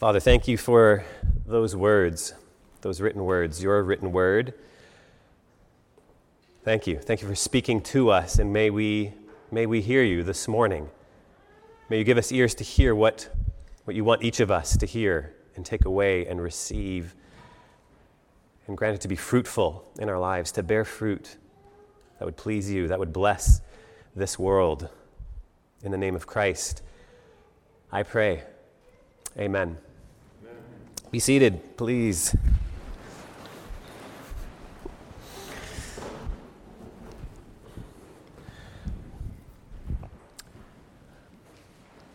Father, thank you for those words, those written words, your written word. Thank you. Thank you for speaking to us, and may we hear you this morning. May you give us ears to hear what you want each of us to hear and take away and receive, and grant it to be fruitful in our lives, to bear fruit that would please you, that would bless this world. In the name of Christ, I pray. Amen. Be seated, please.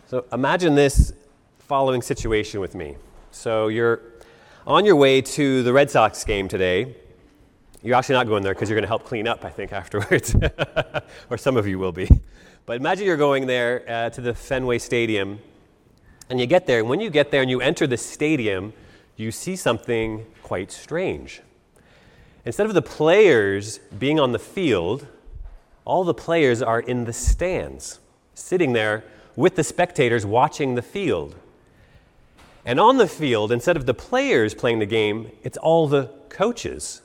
So imagine this following situation with me. So you're on your way to the Red Sox game today. You're actually not going there because you're going to help clean up, I think, afterwards. Or some of you will be. But imagine you're going there to the Fenway Stadium. And you get there, and when you get there and you enter the stadium, you see something quite strange. Instead of the players being on the field, all the players are in the stands, sitting there with the spectators watching the field. And on the field, instead of the players playing the game, it's all the coaches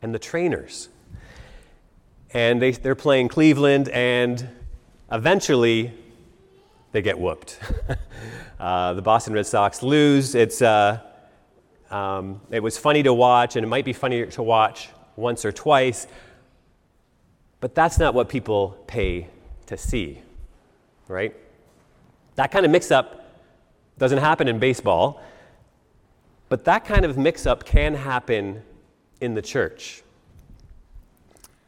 and the trainers. And they're playing Cleveland, and eventually they get whooped. The Boston Red Sox lose. It was funny to watch, and it might be funny to watch once or twice, but that's not what people pay to see, right? That kind of mix-up doesn't happen in baseball, but that kind of mix-up can happen in the church.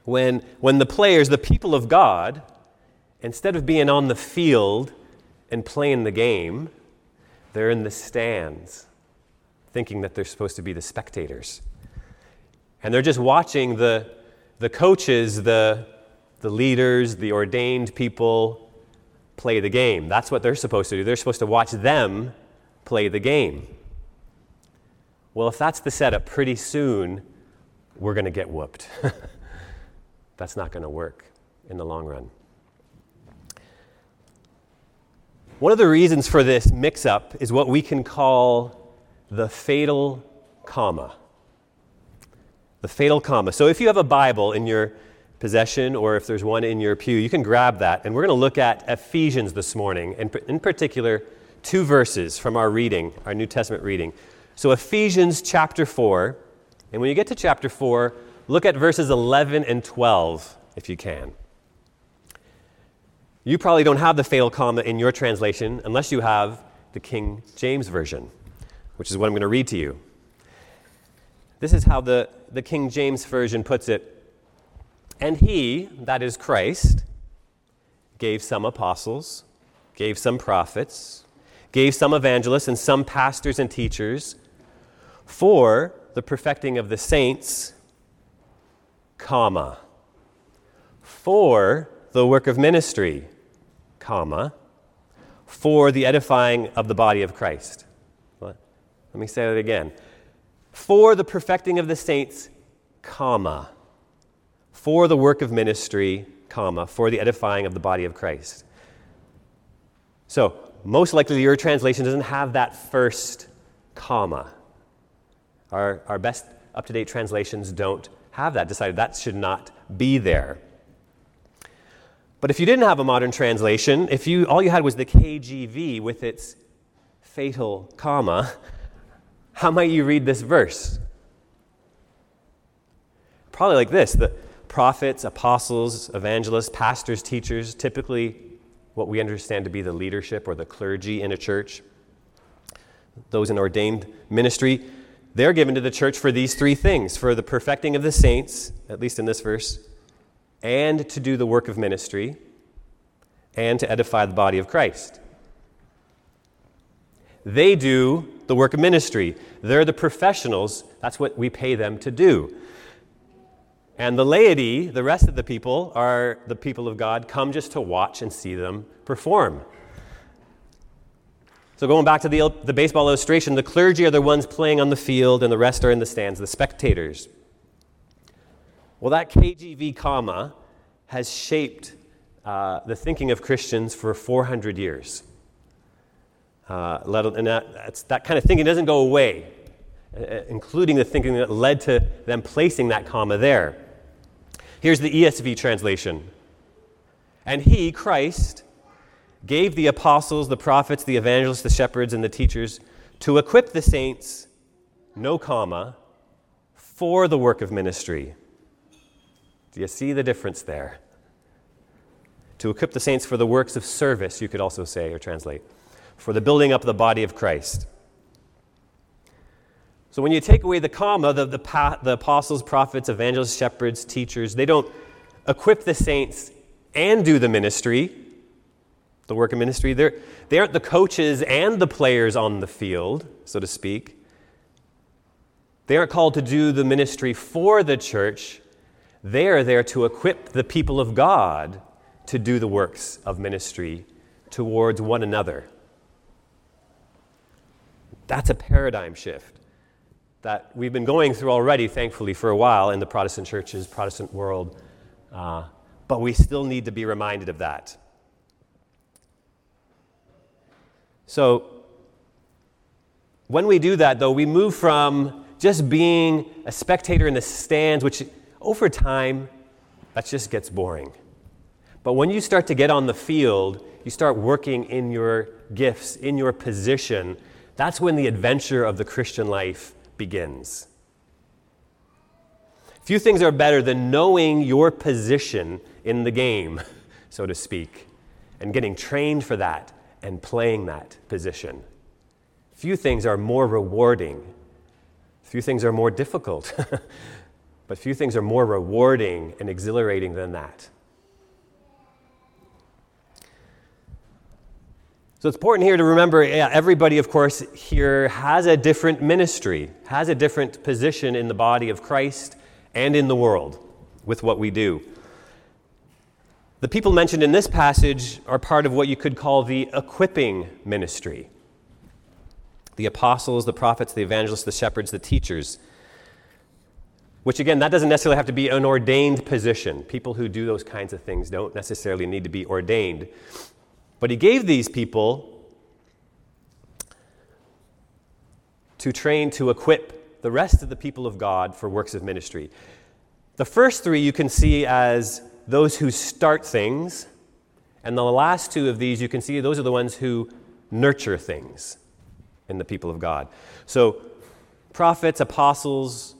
When the players, the people of God, instead of being on the field and playing the game, they're in the stands, thinking that they're supposed to be the spectators. And they're just watching the coaches, the leaders, the ordained people play the game. That's what they're supposed to do. They're supposed to watch them play the game. Well, if that's the setup, pretty soon we're going to get whooped. That's not going to work in the long run. One of the reasons for this mix-up is what we can call the fatal comma. The fatal comma. So if you have a Bible in your possession, or if there's one in your pew, you can grab that. And we're going to look at Ephesians this morning, and in particular, two verses from our reading, our New Testament reading. So Ephesians chapter 4, and when you get to chapter 4, look at verses 11 and 12, if you can. You probably don't have the fatal comma in your translation unless you have the King James Version, which is what I'm going to read to you. This is how the King James Version puts it. And he, that is Christ, gave some apostles, gave some prophets, gave some evangelists and some pastors and teachers for the perfecting of the saints, comma, for the work of ministry, comma, for the edifying of the body of Christ. What? Let me say that again. For the perfecting of the saints, comma, for the work of ministry, comma, for the edifying of the body of Christ. So, most likely your translation doesn't have that first comma. Our best up-to-date translations don't have that. Decided that should not be there. But if you didn't have a modern translation, if you all you had was the KJV with its fatal comma, how might you read this verse? Probably like this: the prophets, apostles, evangelists, pastors, teachers, typically what we understand to be the leadership or the clergy in a church, those in ordained ministry, they're given to the church for these three things: for the perfecting of the saints, at least in this verse, and to do the work of ministry, and to edify the body of Christ. They do the work of ministry. They're the professionals. That's what we pay them to do. And the laity, the rest of the people, are the people of God, come just to watch and see them perform. So going back to the baseball illustration, the clergy are the ones playing on the field, and the rest are in the stands, the spectators. Well, that KJV comma has shaped the thinking of Christians for 400 years. That kind of thinking doesn't go away, including the thinking that led to them placing that comma there. Here's the ESV translation. And he, Christ, gave the apostles, the prophets, the evangelists, the shepherds, and the teachers to equip the saints, no comma, for the work of ministry. Do you see the difference there? To equip the saints for the works of service, you could also say or translate, for the building up of the body of Christ. So when you take away the comma, the apostles, prophets, evangelists, shepherds, teachers, they don't equip the saints and do the ministry, the work of ministry. They aren't the coaches and the players on the field, so to speak. They aren't called to do the ministry for the church. They are there to equip the people of God to do the works of ministry towards one another. That's a paradigm shift that we've been going through already, thankfully, for a while in the Protestant churches, Protestant world. But we still need to be reminded of that. So when we do that, though, we move from just being a spectator in the stands, which over time, that just gets boring. But when you start to get on the field, you start working in your gifts, in your position, that's when the adventure of the Christian life begins. Few things are better than knowing your position in the game, so to speak, and getting trained for that and playing that position. Few things are more rewarding. Few things are more difficult. But few things are more rewarding and exhilarating than that. So it's important here to remember, everybody, of course, here has a different ministry, has a different position in the body of Christ and in the world with what we do. The people mentioned in this passage are part of what you could call the equipping ministry. The apostles, the prophets, the evangelists, the shepherds, the teachers. Which, again, that doesn't necessarily have to be an ordained position. People who do those kinds of things don't necessarily need to be ordained. But he gave these people to train, to equip the rest of the people of God for works of ministry. The first three you can see as those who start things, and the last two of these you can see those are the ones who nurture things in the people of God. So, prophets, apostles,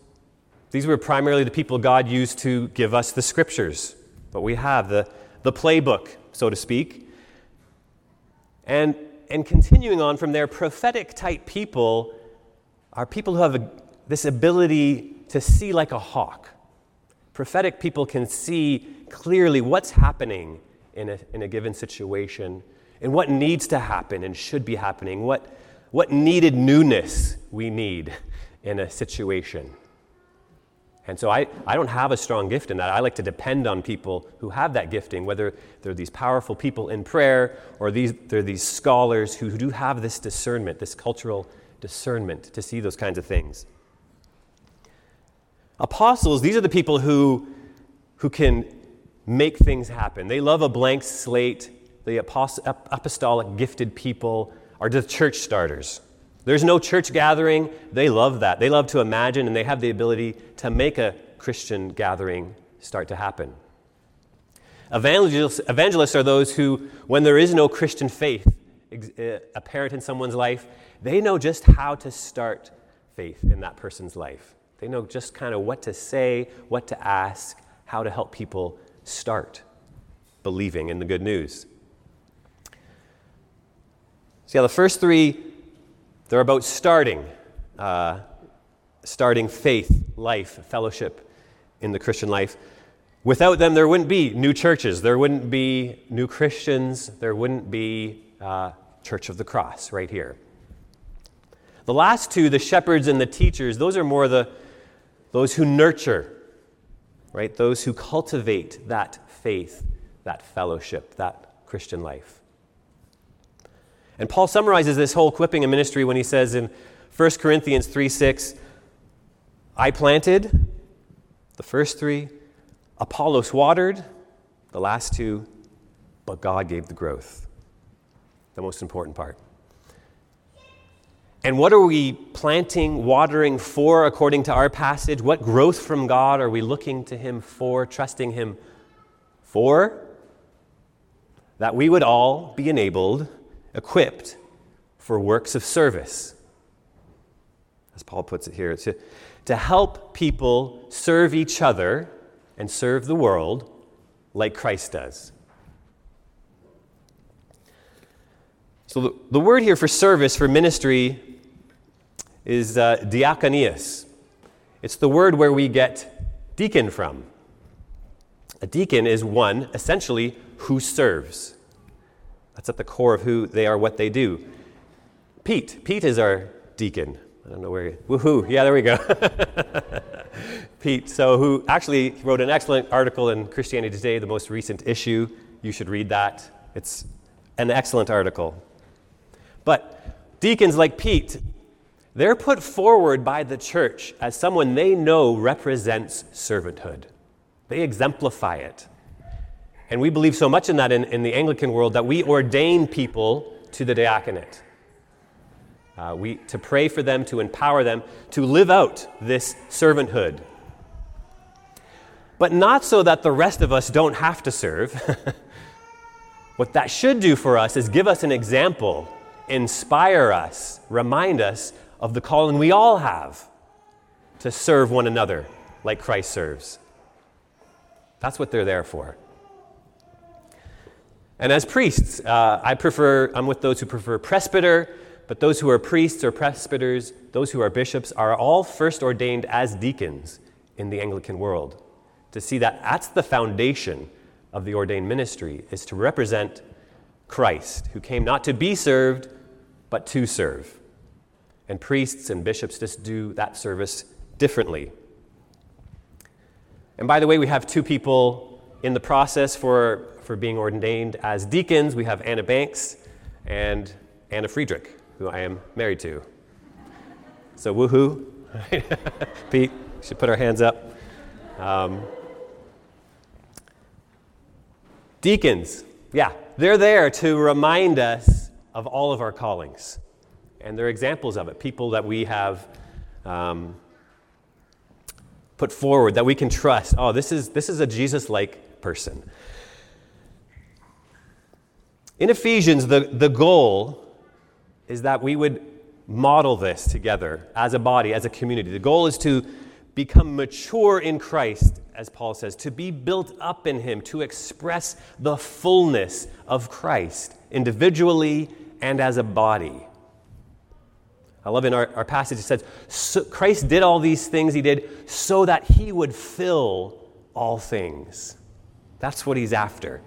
these were primarily the people God used to give us the scriptures. But we have the playbook, so to speak. And continuing on from there, prophetic-type people are people who have this ability to see like a hawk. Prophetic people can see clearly what's happening in a given situation and what needs to happen and should be happening, what needed newness we need in a situation. And so I don't have a strong gift in that. I like to depend on people who have that gifting, whether they're these powerful people in prayer or they're these scholars who do have this discernment, this cultural discernment to see those kinds of things. Apostles, these are the people who can make things happen. They love a blank slate. The apostolic gifted people are the church starters. There's no church gathering. They love that. They love to imagine, and they have the ability to make a Christian gathering start to happen. Evangelists are those who, when there is no Christian faith apparent in someone's life, they know just how to start faith in that person's life. They know just kind of what to say, what to ask, how to help people start believing in the good news. So yeah, the first three, they're about starting faith, life, fellowship in the Christian life. Without them, there wouldn't be new churches. There wouldn't be new Christians. There wouldn't be Church of the Cross right here. The last two, the shepherds and the teachers, those are more those who nurture, right? Those who cultivate that faith, that fellowship, that Christian life. And Paul summarizes this whole equipping and ministry when he says in 1 Corinthians 3:6, I planted, the first three, Apollos watered, the last two, but God gave the growth. The most important part. And what are we planting, watering for according to our passage? What growth from God are we looking to him for, trusting him for? That we would all be enabled, equipped for works of service. As Paul puts it here, it's to help people serve each other and serve the world like Christ does. So the word here for service, for ministry, is diakonias. It's the word where we get deacon from. A deacon is one, essentially, who serves. That's at the core of who they are, what they do. Pete is our deacon. I don't know where he is. Woohoo! Yeah, there we go. Pete, who actually wrote an excellent article in Christianity Today, the most recent issue. You should read that. It's an excellent article. But deacons like Pete, they're put forward by the church as someone they know represents servanthood. They exemplify it. And we believe so much in that in the Anglican world that we ordain people to the diaconate. To pray for them, to empower them, to live out this servanthood. But not so that the rest of us don't have to serve. What that should do for us is give us an example, inspire us, remind us of the calling we all have to serve one another like Christ serves. That's what they're there for. And as priests, I'm with those who prefer presbyter, but those who are priests or presbyters, those who are bishops, are all first ordained as deacons in the Anglican world. To see that that's the foundation of the ordained ministry, is to represent Christ, who came not to be served, but to serve. And priests and bishops just do that service differently. And by the way, we have two people in the process for being ordained as deacons. We have Anna Banks and Anna Friedrich, who I am married to. So woohoo. Pete, we should put our hands up. Deacons, yeah, they're there to remind us of all of our callings. And they're examples of it, people that we have put forward, that we can trust. Oh, this is a Jesus-like person. In Ephesians, the goal is that we would model this together as a body, as a community. The goal is to become mature in Christ, as Paul says, to be built up in him, to express the fullness of Christ individually and as a body. I love in our passage, it says, Christ did all these things he did so that he would fill all things. That's what he's after,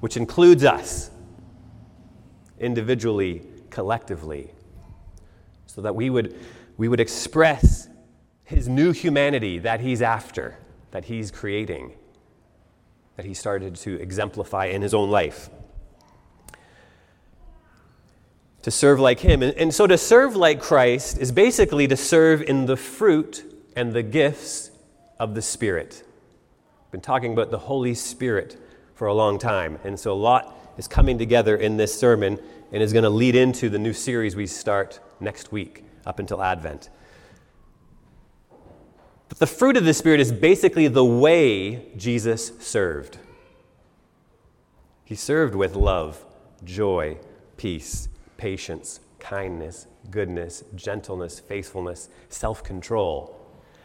which includes us individually, collectively, so that we would express his new humanity that he's after, that he's creating, that he started to exemplify in his own life. To serve like him. And so to serve like Christ is basically to serve in the fruit and the gifts of the Spirit. I've been talking about the Holy Spirit for a long time, and so a lot is coming together in this sermon and is going to lead into the new series we start next week up until Advent. But the fruit of the Spirit is basically the way Jesus served. He served with love, joy, peace, patience, kindness, goodness, gentleness, faithfulness, self-control.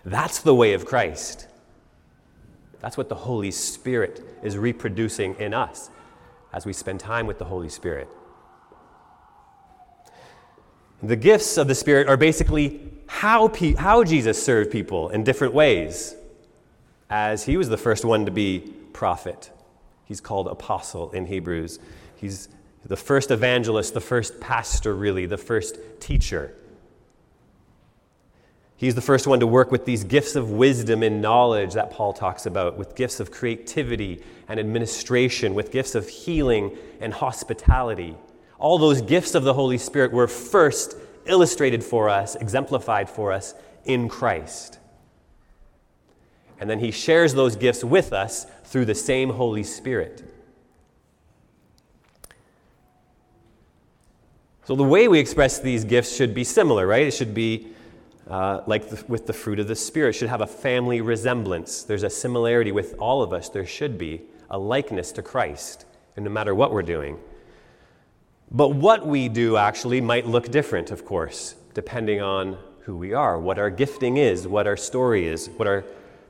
That's the way of Christ. That's what the Holy Spirit is reproducing in us as we spend time with the Holy Spirit. The gifts of the Spirit are basically how Jesus served people in different ways, as he was the first one to be prophet. He's called apostle in Hebrews. He's the first evangelist, the first pastor, really, the first teacher. He's the first one to work with these gifts of wisdom and knowledge that Paul talks about, with gifts of creativity and administration, with gifts of healing and hospitality. All those gifts of the Holy Spirit were first illustrated for us, exemplified for us in Christ. And then he shares those gifts with us through the same Holy Spirit. So the way we express these gifts should be similar, right? It should be with the fruit of the Spirit. It should have a family resemblance. There's a similarity with all of us. There should be a likeness to Christ, and no matter what we're doing. But what we do actually might look different, of course, depending on who we are, what our gifting is, what our story is, what our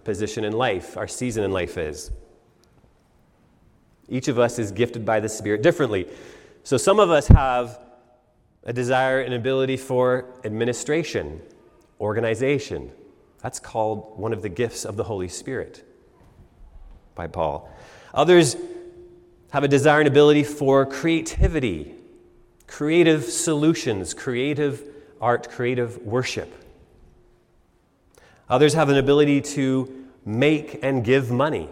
position in life, our season in life is. Each of us is gifted by the Spirit differently. So some of us have a desire and ability for administration, organization. That's called one of the gifts of the Holy Spirit by Paul. Others have a desire and ability for creativity, creative solutions, creative art, creative worship. Others have an ability to make and give money.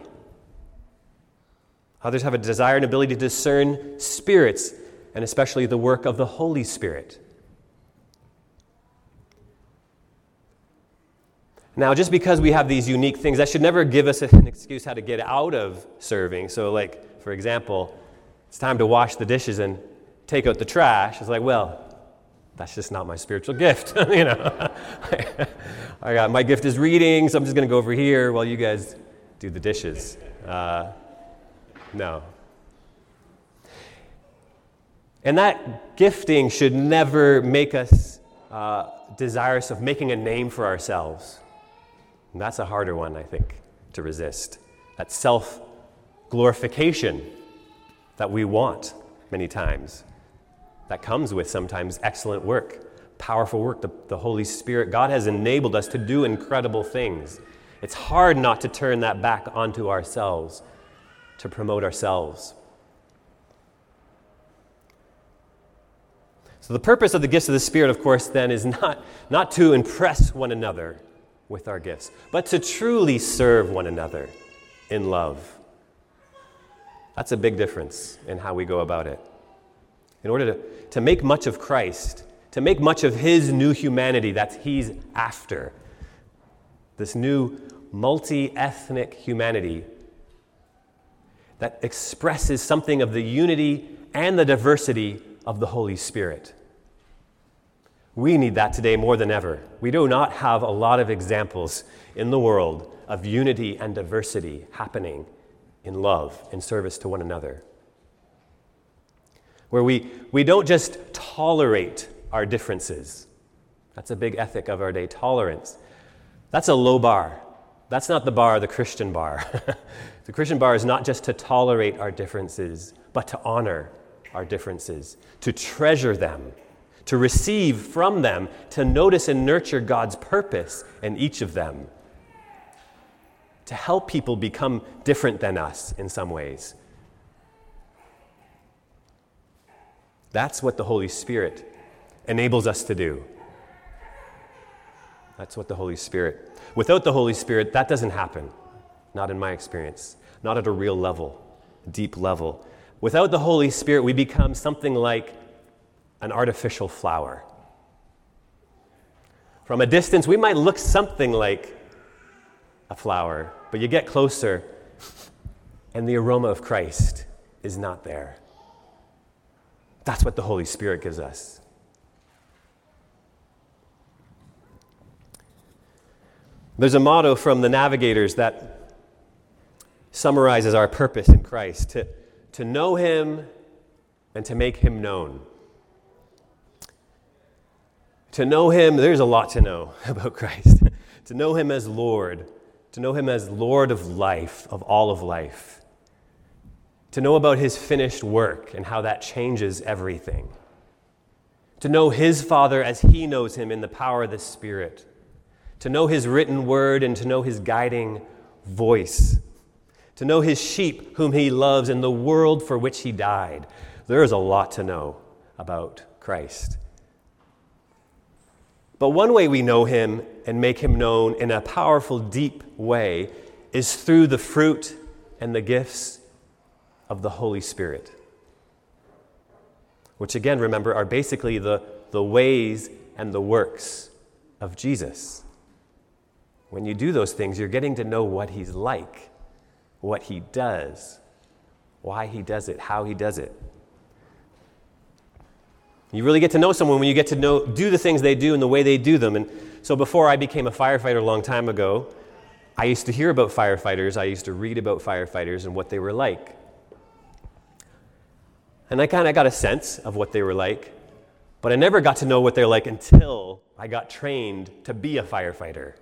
Others have a desire and ability to discern spirits, and especially the work of the Holy Spirit. Now, just because we have these unique things, that should never give us an excuse how to get out of serving. So, like, for example, it's time to wash the dishes and take out the trash. It's like, well, that's just not my spiritual gift, you know. I got, my gift is reading, so I'm just going to go over here while you guys do the dishes. No. And that gifting should never make us desirous of making a name for ourselves. And that's a harder one, I think, to resist. That self-glorification that we want many times, that comes with sometimes excellent work, powerful work, the Holy Spirit. God has enabled us to do incredible things. It's hard not to turn that back onto ourselves, to promote ourselves. So the purpose of the gifts of the Spirit, of course, then is not to impress one another with our gifts, but to truly serve one another in love. That's a big difference in how we go about it. In order to make much of Christ, to make much of his new humanity that he's after, this new multi-ethnic humanity that expresses something of the unity and the diversity of the Holy Spirit. We need that today more than ever. We do not have a lot of examples in the world of unity and diversity happening in love and service to one another, where we don't just tolerate our differences. That's a big ethic of our day, tolerance. That's a low bar. That's not the bar, the Christian bar. The Christian bar is not just to tolerate our differences, but to honor our differences, to treasure them, to receive from them, to notice and nurture God's purpose in each of them, to help people become different than us in some ways. That's what the Holy Spirit enables us to do. That's what the Holy Spirit. Without the Holy Spirit, that doesn't happen. Not in my experience. Not at a real level, a deep level. Without the Holy Spirit, we become something like an artificial flower. From a distance, we might look something like a flower, but you get closer, and the aroma of Christ is not there. That's what the Holy Spirit gives us. There's a motto from the Navigators that summarizes our purpose in Christ, to know him and to make him known. To know him, there's a lot to know about Christ. To know him as Lord, to know him as Lord of life, of all of life. To know about his finished work and how that changes everything. To know his Father as he knows him in the power of the Spirit. To know his written word and to know his guiding voice. To know his sheep whom he loves and the world for which he died. There is a lot to know about Christ. But one way we know him and make him known in a powerful, deep way is through the fruit and the gifts of the Holy Spirit, which again, remember, are basically the ways and the works of Jesus. When you do those things, you're getting to know what he's like, what he does, why he does it, how he does it. You really get to know someone when you get to know do the things they do and the way they do them. And so before I became a firefighter a long time ago, I used to hear about firefighters. I used to read about firefighters and what they were like. And I kind of got a sense of what they were like, but I never got to know what they're like until I got trained to be a firefighter,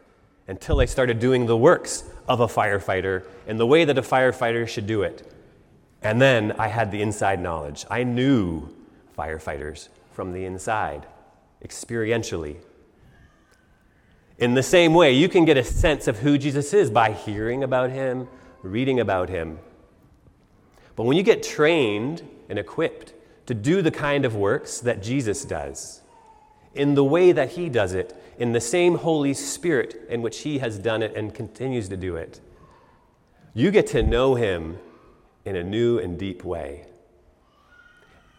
until I started doing the works of a firefighter and the way that a firefighter should do it. And then I had the inside knowledge. I knew firefighters from the inside, experientially. In the same way, you can get a sense of who Jesus is by hearing about him, reading about him. But when you get trained and equipped to do the kind of works that Jesus does, in the way that he does it, in the same Holy Spirit in which he has done it and continues to do it, you get to know him in a new and deep way.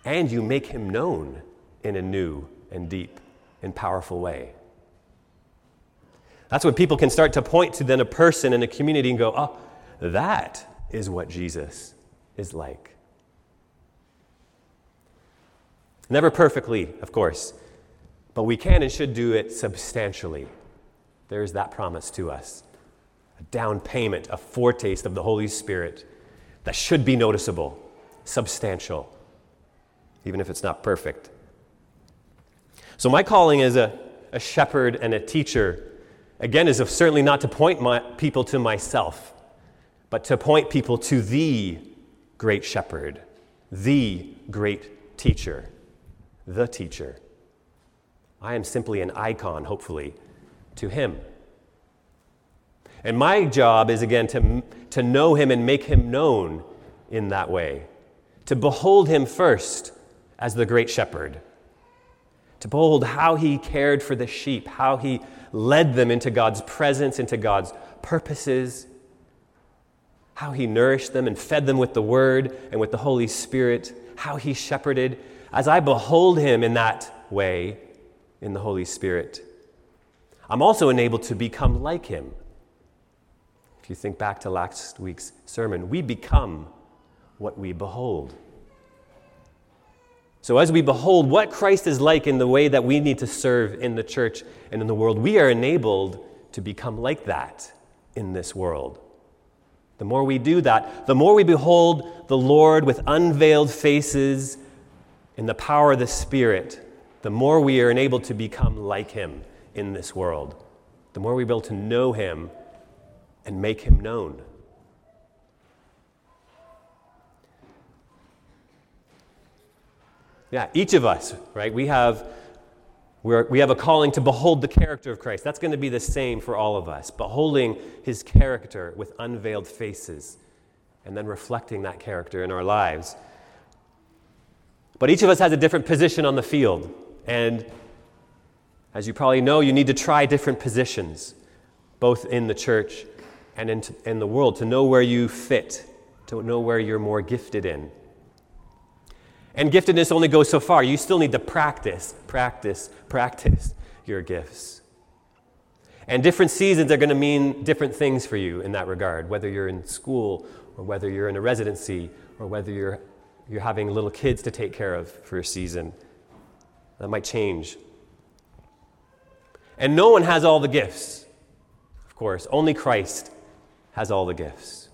And you make him known in a new and deep and powerful way. That's when people can start to point to then a person in a community and go, oh, that is what Jesus is like. Never perfectly, of course, but we can and should do it substantially. There is that promise to us. A down payment, a foretaste of the Holy Spirit that should be noticeable, substantial, even if it's not perfect. So my calling as a shepherd and a teacher, again, is certainly not to point people to myself, but to point people to the great shepherd, the great teacher, the teacher. I am simply an icon, hopefully, to him. And my job is, again, to know him and make him known in that way, to behold him first as the great shepherd, to behold how he cared for the sheep, how he led them into God's presence, into God's purposes, how he nourished them and fed them with the Word and with the Holy Spirit, how he shepherded. As I behold him in that way, in the Holy Spirit, I'm also enabled to become like him. If you think back to last week's sermon, we become what we behold. So as we behold what Christ is like in the way that we need to serve in the church and in the world, we are enabled to become like that in this world. The more we do that, the more we behold the Lord with unveiled faces in the power of the Spirit, the more we are enabled to become like him in this world. The more we're able to know him and make him known. Yeah, each of us, right? We have a calling to behold the character of Christ. That's going to be the same for all of us. Beholding his character with unveiled faces and then reflecting that character in our lives. But each of us has a different position on the field. And as you probably know, you need to try different positions, both in the church and in the world, to know where you fit, to know where you're more gifted in. And giftedness only goes so far. You still need to practice your gifts. And different seasons are going to mean different things for you in that regard, whether you're in school or whether you're in a residency or whether you're having little kids to take care of for a season. That might change. And no one has all the gifts, of course. Only Christ has all the gifts.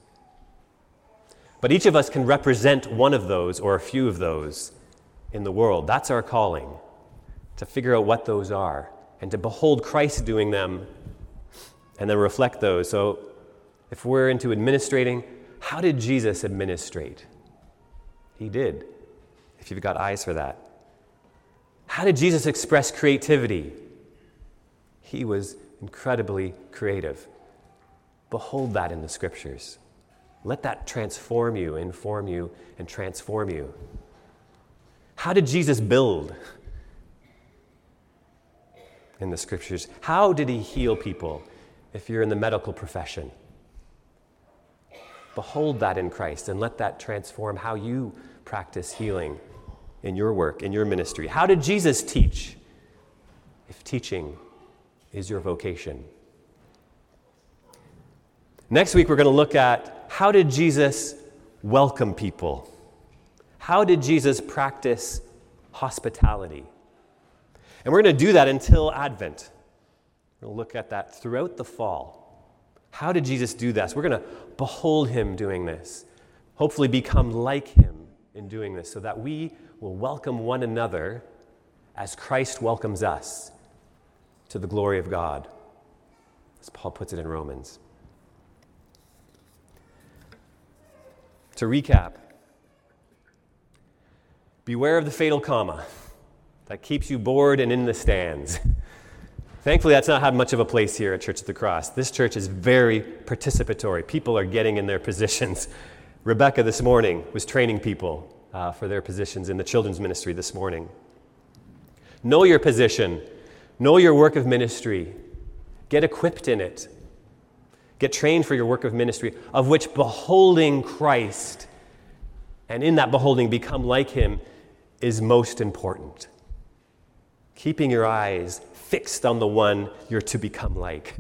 But each of us can represent one of those or a few of those in the world. That's our calling, to figure out what those are and to behold Christ doing them and then reflect those. So if we're into administrating, how did Jesus administrate? He did, if you've got eyes for that. How did Jesus express creativity? He was incredibly creative. Behold that in the Scriptures. Let that transform you, inform you, and transform you. How did Jesus build in the Scriptures? How did he heal people if you're in the medical profession? Behold that in Christ and let that transform how you practice healing in your work, in your ministry. How did Jesus teach if teaching is your vocation? Next week, we're going to look at how did Jesus welcome people? How did Jesus practice hospitality. And we're going to do that until Advent. We'll look at that throughout the fall. How did Jesus do this? We're going to behold him doing this, hopefully become like him in doing this, so that we will welcome one another as Christ welcomes us to the glory of God, as Paul puts it in Romans. To recap, beware of the fatal comma that keeps you bored and in the stands. Thankfully, that's not had much of a place here at Church of the Cross. This church is very participatory. People are getting in their positions. Rebecca this morning was training people for their positions in the children's ministry this morning. Know your position. Know your work of ministry. Get equipped in it. Get trained for your work of ministry, of which beholding Christ, and in that beholding become like him, is most important. Keeping your eyes fixed on the one you're to become like.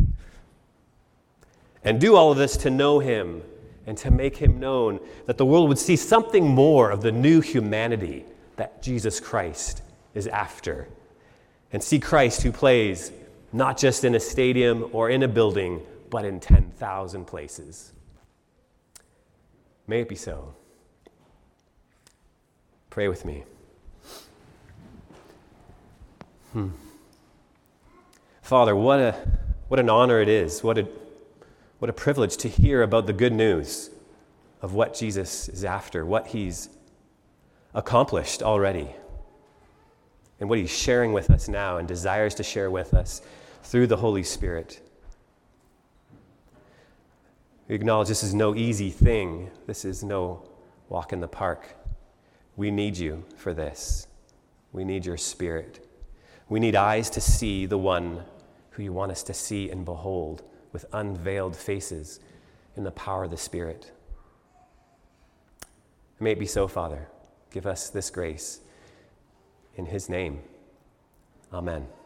And do all of this to know him and to make him known, that the world would see something more of the new humanity that Jesus Christ is after. And see Christ who plays not just in a stadium or in a building, but in 10,000 places. May it be so. Pray with me. Father, what an honor it is. What a privilege to hear about the good news of what Jesus is after, what he's accomplished already, and what he's sharing with us now and desires to share with us through the Holy Spirit. We acknowledge this is no easy thing. This is no walk in the park. We need you for this. We need your Spirit. We need eyes to see the one who you want us to see and behold with unveiled faces in the power of the Spirit. May it be so, Father. Give us this grace. In his name, amen.